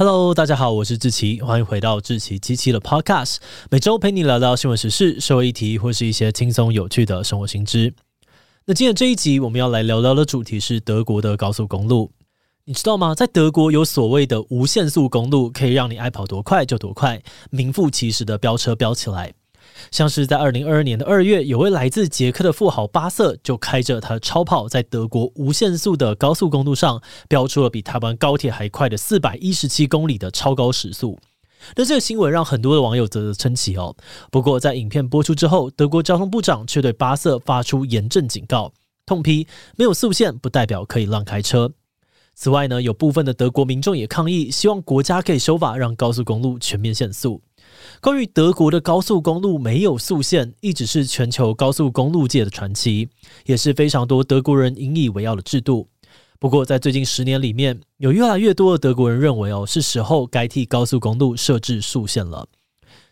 Hello， 大家好，我是志祺，欢迎回到志祺七七的 Podcast， 每周陪你聊聊新闻时事、社会议题，或是一些轻松有趣的生活新知。那今天这一集我们要来聊聊的主题是德国的高速公路。你知道吗？在德国有所谓的无限速公路，可以让你爱跑多快就多快，名副其实的飙车飙起来。像是在2022年的2月，有位来自捷克的富豪巴瑟就开着他的超跑，在德国无限速的高速公路上飙出了比台湾高铁还快的417公里的超高时速。那这个新闻让很多的网友啧啧称奇哦。不过在影片播出之后，德国交通部长却对巴瑟发出严正警告，痛批没有速限不代表可以乱开车。此外呢，有部分的德国民众也抗议，希望国家可以修法让高速公路全面限速。关于德国的高速公路没有速限，一直是全球高速公路界的传奇，也是非常多德国人引以为傲的制度。不过在最近10年里面，有越来越多的德国人认为是时候该替高速公路设置速限了。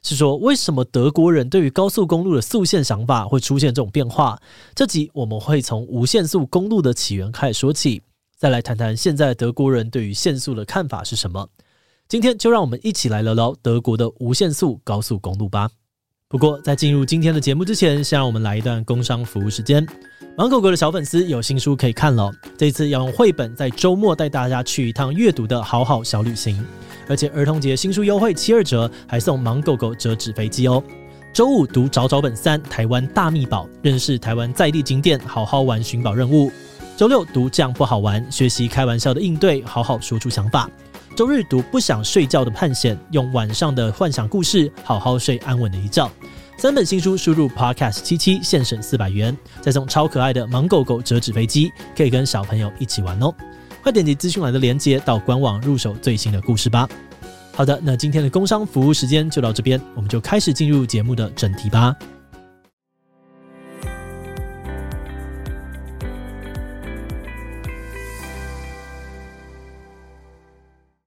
是说为什么德国人对于高速公路的速限想法会出现这种变化？这集我们会从无限速公路的起源开始说起，再来谈谈现在德国人对于限速的看法是什么。今天就让我们一起来聊聊德国的无限速高速公路吧。不过在进入今天的节目之前，先让我们来一段工商服务时间。芒狗狗的小粉丝有新书可以看了，这次要用绘本在周末带大家去一趟阅读的好好小旅行，而且儿童节新书优惠72折，还送芒狗狗折纸飞机哦。周五读找找本3台湾大秘宝，认识台湾在地景点，好好玩寻宝任务。周六读这样不好玩，学习开玩笑的应对，好好说出想法。周日读不想睡觉的探险，用晚上的幻想故事好好睡安稳的一觉。3本新书输入 Podcast77 现省400元，再送超可爱的盲狗狗折纸飞机，可以跟小朋友一起玩哦。快点击资讯栏的连结到官网入手最新的故事吧。好的，那今天的工商服务时间就到这边，我们就开始进入节目的正题吧。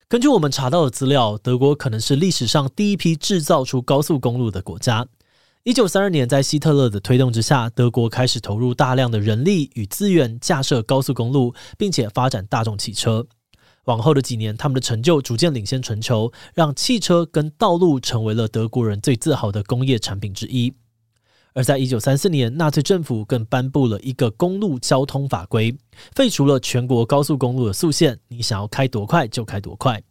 根据我们查到的资料，德国可能是历史上第一批制造出高速公路的国家。1932年，在希特勒的推动之下，德国开始投入大量的人力与资源架设高速公路，并且发展大众汽车。往后的几年，他们的成就逐渐领先全球，让汽车跟道路成为了德国人最自豪的工业产品之一。而在1934年，纳粹政府更颁布了一个公路交通法规，废除了全国高速公路的速限，你想要开多快就开多快。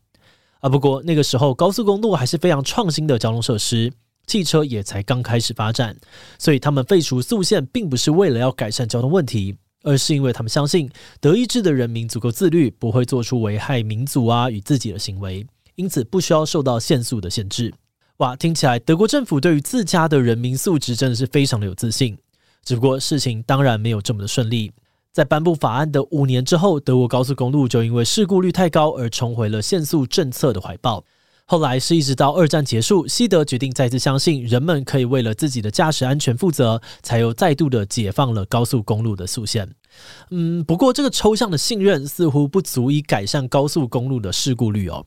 不过那个时候高速公路还是非常创新的交通设施，汽车也才刚开始发展，所以他们废除速限并不是为了要改善交通问题，而是因为他们相信德意志的人民足够自律，不会做出危害民族与自己的行为，因此不需要受到限速的限制。哇，听起来德国政府对于自家的人民素质真的是非常的有自信。只不过事情当然没有这么的顺利，在颁布法案的5年之后，德国高速公路就因为事故率太高而重回了限速政策的怀抱。后来是一直到二战结束，西德决定再次相信人们可以为了自己的驾驶安全负责，才又再度的解放了高速公路的速限。不过这个抽象的信任似乎不足以改善高速公路的事故率哦。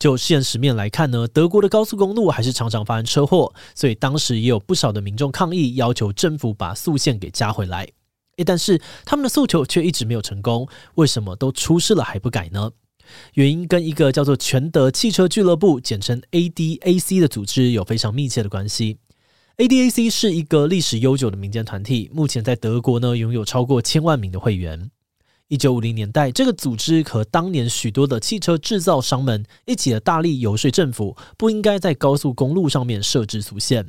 就现实面来看呢，德国的高速公路还是常常发生车祸，所以当时也有不少的民众抗议，要求政府把速限给加回来。但是他们的诉求却一直没有成功，为什么都出事了还不改呢？原因跟一个叫做全德汽车俱乐部，简称 ADAC 的组织有非常密切的关系。ADAC 是一个历史悠久的民间团体，目前在德国呢拥有超过1000万名的会员。1950年代，这个组织和当年许多的汽车制造商们一起的大力游说政府不应该在高速公路上面设置速限。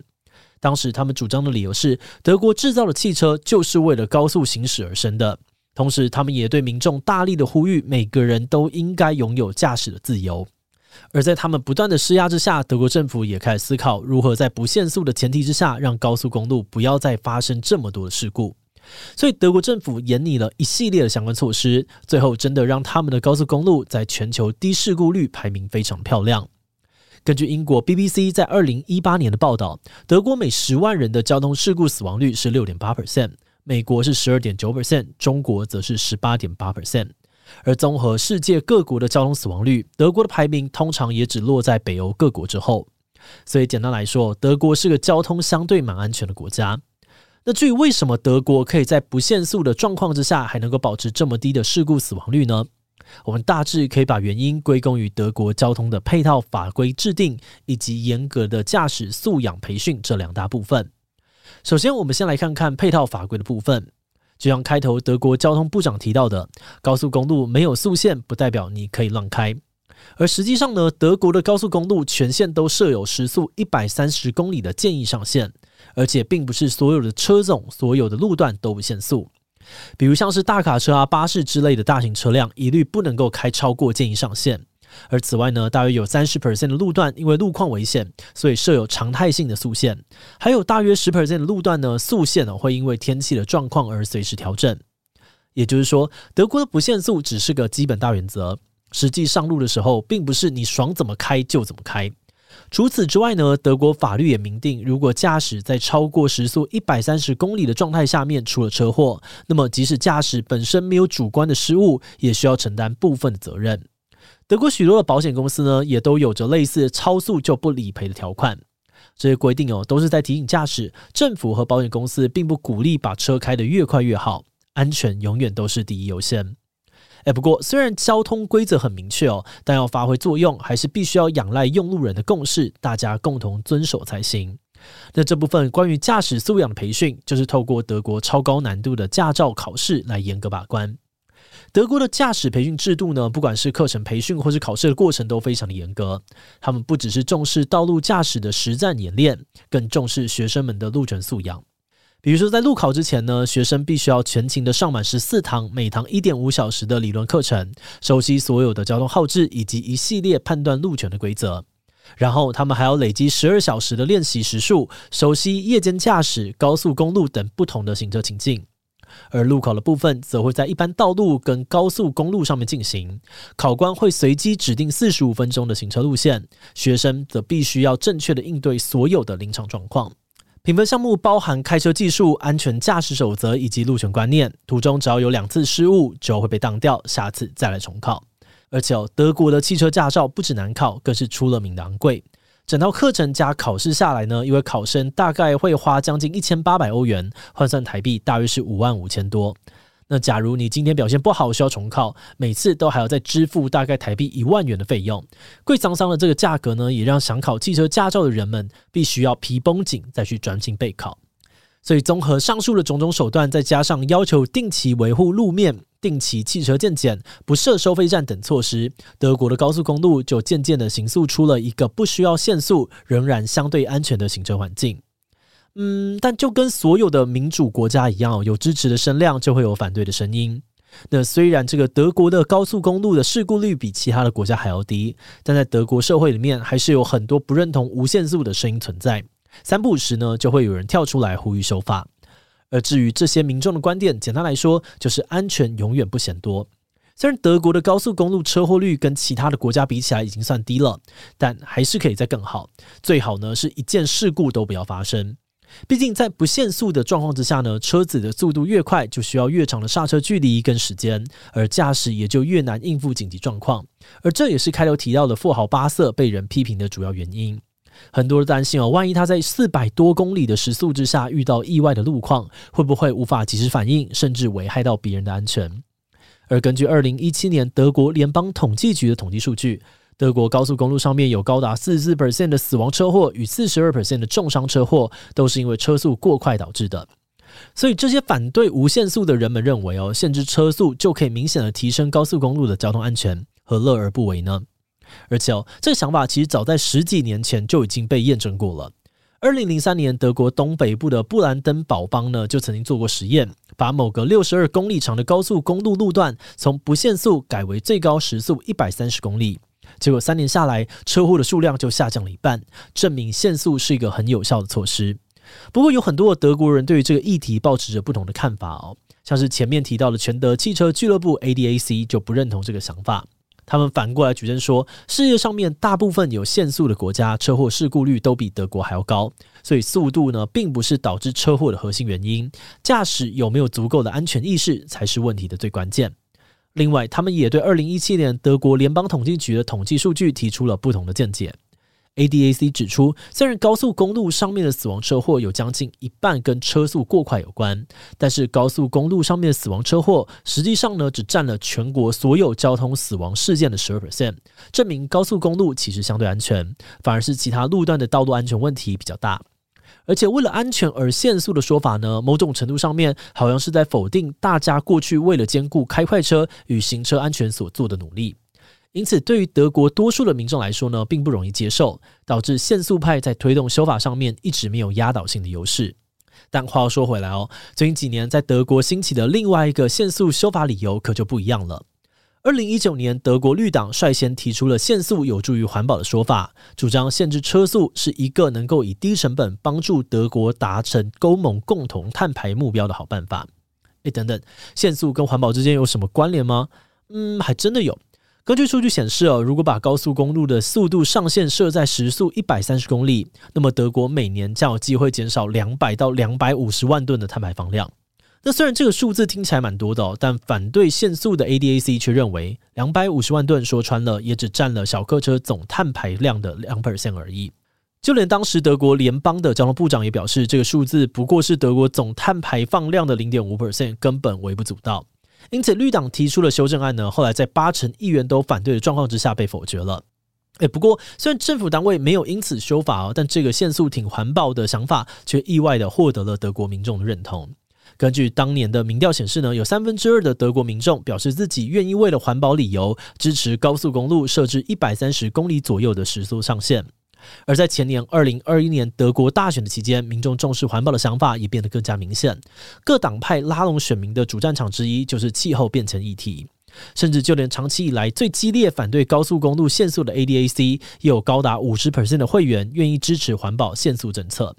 当时他们主张的理由是，德国制造的汽车就是为了高速行驶而生的，同时他们也对民众大力的呼吁，每个人都应该拥有驾驶的自由。而在他们不断的施压之下，德国政府也开始思考如何在不限速的前提之下，让高速公路不要再发生这么多的事故。所以德国政府研拟了一系列的相关措施，最后真的让他们的高速公路在全球低事故率排名非常漂亮。根据英国 BBC 在2018年的报道，德国每10万人的交通事故死亡率是 6.8%， 美国是 12.9%， 中国则是 18.8%。 而综合世界各国的交通死亡率，德国的排名通常也只落在北欧各国之后。所以简单来说，德国是个交通相对蛮安全的国家。那至于为什么德国可以在不限速的状况之下还能够保持这么低的事故死亡率呢？我们大致可以把原因归功于德国交通的配套法规制定以及严格的驾驶素养培训这两大部分。首先我们先来看看配套法规的部分。就像开头德国交通部长提到的，高速公路没有速限不代表你可以乱开。而实际上呢，德国的高速公路全线都设有时速130公里的建议上限，而且并不是所有的车种、所有的路段都不限速。比如像是大卡车啊、巴士之类的大型车辆一律不能够开超过建议上限。而此外呢，大约有 30% 的路段因为路况危险，所以设有常态性的速限。还有大约 10% 的路段呢，速限会因为天气的状况而随时调整。也就是说，德国的不限速只是个基本大原则，实际上路的时候并不是你爽怎么开就怎么开。除此之外呢，德国法律也明定，如果驾驶在超过时速130公里的状态下面出了车祸，那么即使驾驶本身没有主观的失误，也需要承担部分的责任。德国许多的保险公司呢，也都有着类似超速就不理赔的条款。这些规定都是在提醒驾驶，政府和保险公司并不鼓励把车开得越快越好，安全永远都是第一优先。不过虽然交通规则很明确但要发挥作用，还是必须要仰赖用路人的共识，大家共同遵守才行。那这部分关于驾驶素养的培训，就是透过德国超高难度的驾照考试来严格把关。德国的驾驶培训制度呢，不管是课程培训或是考试的过程都非常的严格。他们不只是重视道路驾驶的实战演练，更重视学生们的路权素养。比如说在路考之前呢，学生必须要全勤的上满14堂，每堂 1.5 小时的理论课程，熟悉所有的交通号志以及一系列判断路权的规则。然后他们还要累积12小时的练习时数，熟悉夜间驾驶、高速公路等不同的行车情境。而路考的部分则会在一般道路跟高速公路上面进行，考官会随机指定45分钟的行车路线，学生则必须要正确的应对所有的临场状况。评分项目包含开车技术、安全驾驶守则以及路权观念，途中只要有2次失误就会被当掉，下次再来重考。而且德国的汽车驾照不只难考，更是出了名的昂贵。整套课程加考试下来呢，一位考生大概会花将近1800欧元，换算台币大约是55000多。那假如你今天表现不好需要重考，每次都还要再支付大概台币1万元的费用。贵桑桑的这个价格呢，也让想考汽车驾照的人们必须要皮绷紧再去专心备考。所以综合上述的种种手段，再加上要求定期维护路面、定期汽车健检、不设收费站等措施，德国的高速公路就渐渐的形塑出了一个不需要限速仍然相对安全的行车环境。但就跟所有的民主国家一样有支持的声量就会有反对的声音。那虽然这个德国的高速公路的事故率比其他的国家还要低，但在德国社会里面还是有很多不认同无限速的声音存在，三不五时呢就会有人跳出来呼吁修法。而至于这些民众的观点，简单来说就是安全永远不嫌多。虽然德国的高速公路车祸率跟其他的国家比起来已经算低了，但还是可以再更好，最好呢是一件事故都不要发生。毕竟在不限速的状况之下呢，车子的速度越快就需要越长的刹车距离跟时间，而驾驶也就越难应付紧急状况。而这也是开头提到的富豪巴瑟被人批评的主要原因。很多人担心万一他在400多公里的时速之下遇到意外的路况，会不会无法及时反应，甚至危害到别人的安全。而根据2017年德国联邦统计局的统计数据，德国高速公路上面有高达 44% 的死亡车祸与 42% 的重伤车祸都是因为车速过快导致的。所以这些反对无限速的人们认为限制车速就可以明显的提升高速公路的交通安全，何乐而不为呢？而且这个想法其实早在十几年前就已经被验证过了。2003年德国东北部的布兰登堡邦呢，就曾经做过实验，把某个62公里长的高速公路路段从不限速改为最高时速130公里。结果3年下来，车祸的数量就下降了一半，证明限速是一个很有效的措施。不过有很多的德国人对于这个议题抱持着不同的看法像是前面提到的全德汽车俱乐部 ADAC 就不认同这个想法。他们反过来举证说，世界上面大部分有限速的国家车祸事故率都比德国还要高，所以速度呢并不是导致车祸的核心原因，驾驶有没有足够的安全意识才是问题的最关键。另外他们也对2017年德国联邦统计局的统计数据提出了不同的见解。ADAC 指出，虽然高速公路上面的死亡车祸有将近一半跟车速过快有关，但是高速公路上面的死亡车祸实际上呢只占了全国所有交通死亡事件的 12%， 证明高速公路其实相对安全，反而是其他路段的道路安全问题比较大。而且为了安全而限速的说法呢，某种程度上面好像是在否定大家过去为了兼顾开快车与行车安全所做的努力。因此对于德国多数的民众来说呢，并不容易接受，导致限速派在推动修法上面一直没有压倒性的优势。但话又说回来哦，最近几年在德国兴起的另外一个限速修法理由可就不一样了。2019年德国绿党率先提出了限速有助于环保的说法，主张限制车速是一个能够以低成本帮助德国达成欧盟共同碳排目标的好办法。等等，限速跟环保之间有什么关联吗？还真的有。根据数据显示，如果把高速公路的速度上限设在时速130公里，那么德国每年将有机会减少200到250万吨的碳排放量。那虽然这个数字听起来蛮多的，但反对限速的 ADAC 却认为250万吨说穿了也只占了小客车总碳排量的 2% 而已。就连当时德国联邦的交通部长也表示，这个数字不过是德国总碳排放量的 0.5%， 根本微不足道。因此绿党提出的修正案呢，后来在80%议员都反对的状况之下被否决了。不过虽然政府单位没有因此修法，但这个限速挺环保的想法却意外的获得了德国民众的认同。根据当年的民调显示呢，有2/3的德国民众表示自己愿意为了环保理由支持高速公路设置130公里左右的时速上限。而在前年2021年德国大选的期间，民众重视环保的想法也变得更加明显，各党派拉拢选民的主战场之一就是气候变迁议题，甚至就连长期以来最激烈反对高速公路限速的 ADAC 也有高达 50% 的会员愿意支持环保限速政策。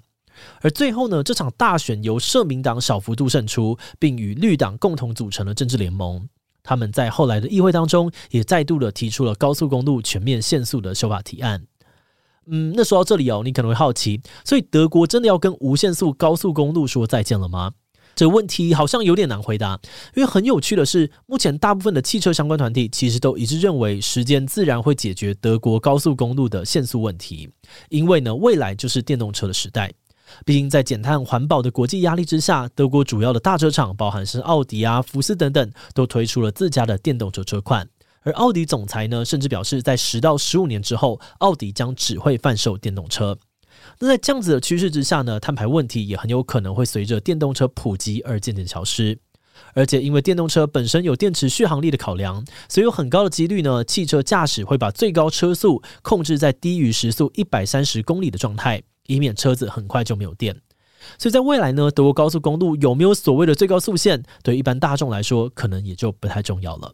而最后呢，这场大选由社民党小幅度胜出，并与绿党共同组成了政治联盟，他们在后来的议会当中也再度的提出了高速公路全面限速的修法提案。那说到这里，你可能会好奇，所以德国真的要跟无限速高速公路说再见了吗？这个问题好像有点难回答，因为很有趣的是，目前大部分的汽车相关团体其实都一致认为时间自然会解决德国高速公路的限速问题，因为呢，未来就是电动车的时代。毕竟在减碳环保的国际压力之下，德国主要的大车厂包含是奥迪、福斯等等都推出了自家的电动车车款。而奥迪总裁呢，甚至表示在10到15年之后，奥迪将只会贩售电动车。那在这样子的趋势之下呢，碳排问题也很有可能会随着电动车普及而渐渐消失。而且因为电动车本身有电池续航力的考量，所以有很高的几率呢，汽车驾驶会把最高车速控制在低于时速130公里的状态，以免车子很快就没有电。所以在未来呢，德国高速公路有没有所谓的最高速限，对一般大众来说可能也就不太重要了。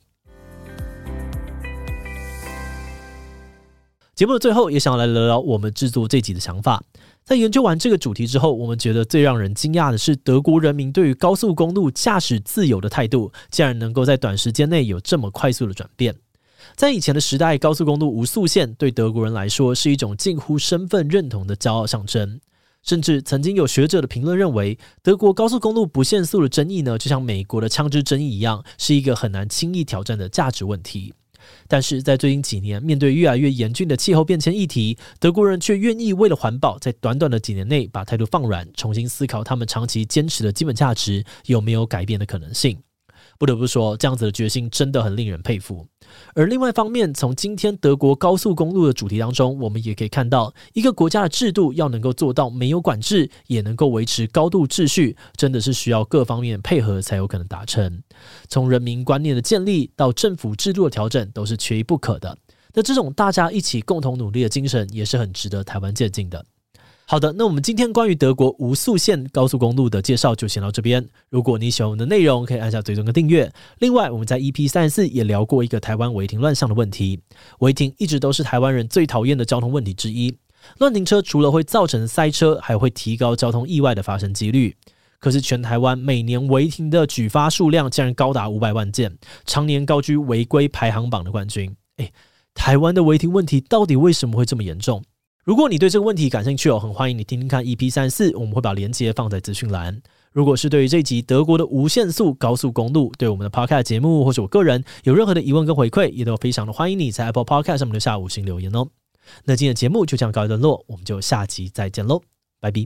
节目的最后也想要来聊聊我们制作这集的想法。在研究完这个主题之后，我们觉得最让人惊讶的是德国人民对于高速公路驾驶自由的态度竟然能够在短时间内有这么快速的转变。在以前的时代，高速公路无速限对德国人来说是一种近乎身份认同的骄傲象征，甚至曾经有学者的评论认为，德国高速公路不限速的争议呢，就像美国的枪支争议一样，是一个很难轻易挑战的价值问题。但是在最近几年，面对越来越严峻的气候变迁议题，德国人却愿意为了环保在短短的几年内把态度放软，重新思考他们长期坚持的基本价值有没有改变的可能性。不得不说，这样子的决心真的很令人佩服。而另外一方面，从今天德国高速公路的主题当中，我们也可以看到，一个国家的制度要能够做到没有管制，也能够维持高度秩序，真的是需要各方面配合才有可能达成。从人民观念的建立到政府制度的调整，都是缺一不可的。那这种大家一起共同努力的精神，也是很值得台湾借鉴的。好的，那我们今天关于德国无速限高速公路的介绍就先到这边。如果你喜欢我们的内容，可以按下追踪跟订阅。另外，我们在 EP34 也聊过一个台湾违停乱象的问题。违停一直都是台湾人最讨厌的交通问题之一。乱停车除了会造成塞车，还会提高交通意外的发生几率。可是全台湾每年违停的举发数量竟然高达500万件，常年高居违规排行榜的冠军。台湾的违停问题到底为什么会这么严重？如果你对这个问题感兴趣，很欢迎你听听看 EP34， 我们会把连结放在资讯栏。如果是对于这集德国的无限速高速公路，对我们的 Podcast 节目或者我个人有任何的疑问跟回馈，也都非常的欢迎你在 Apple Podcast 上面留下5星留言哦。那今天的节目就这样告一段落，我们就下集再见喽，拜拜。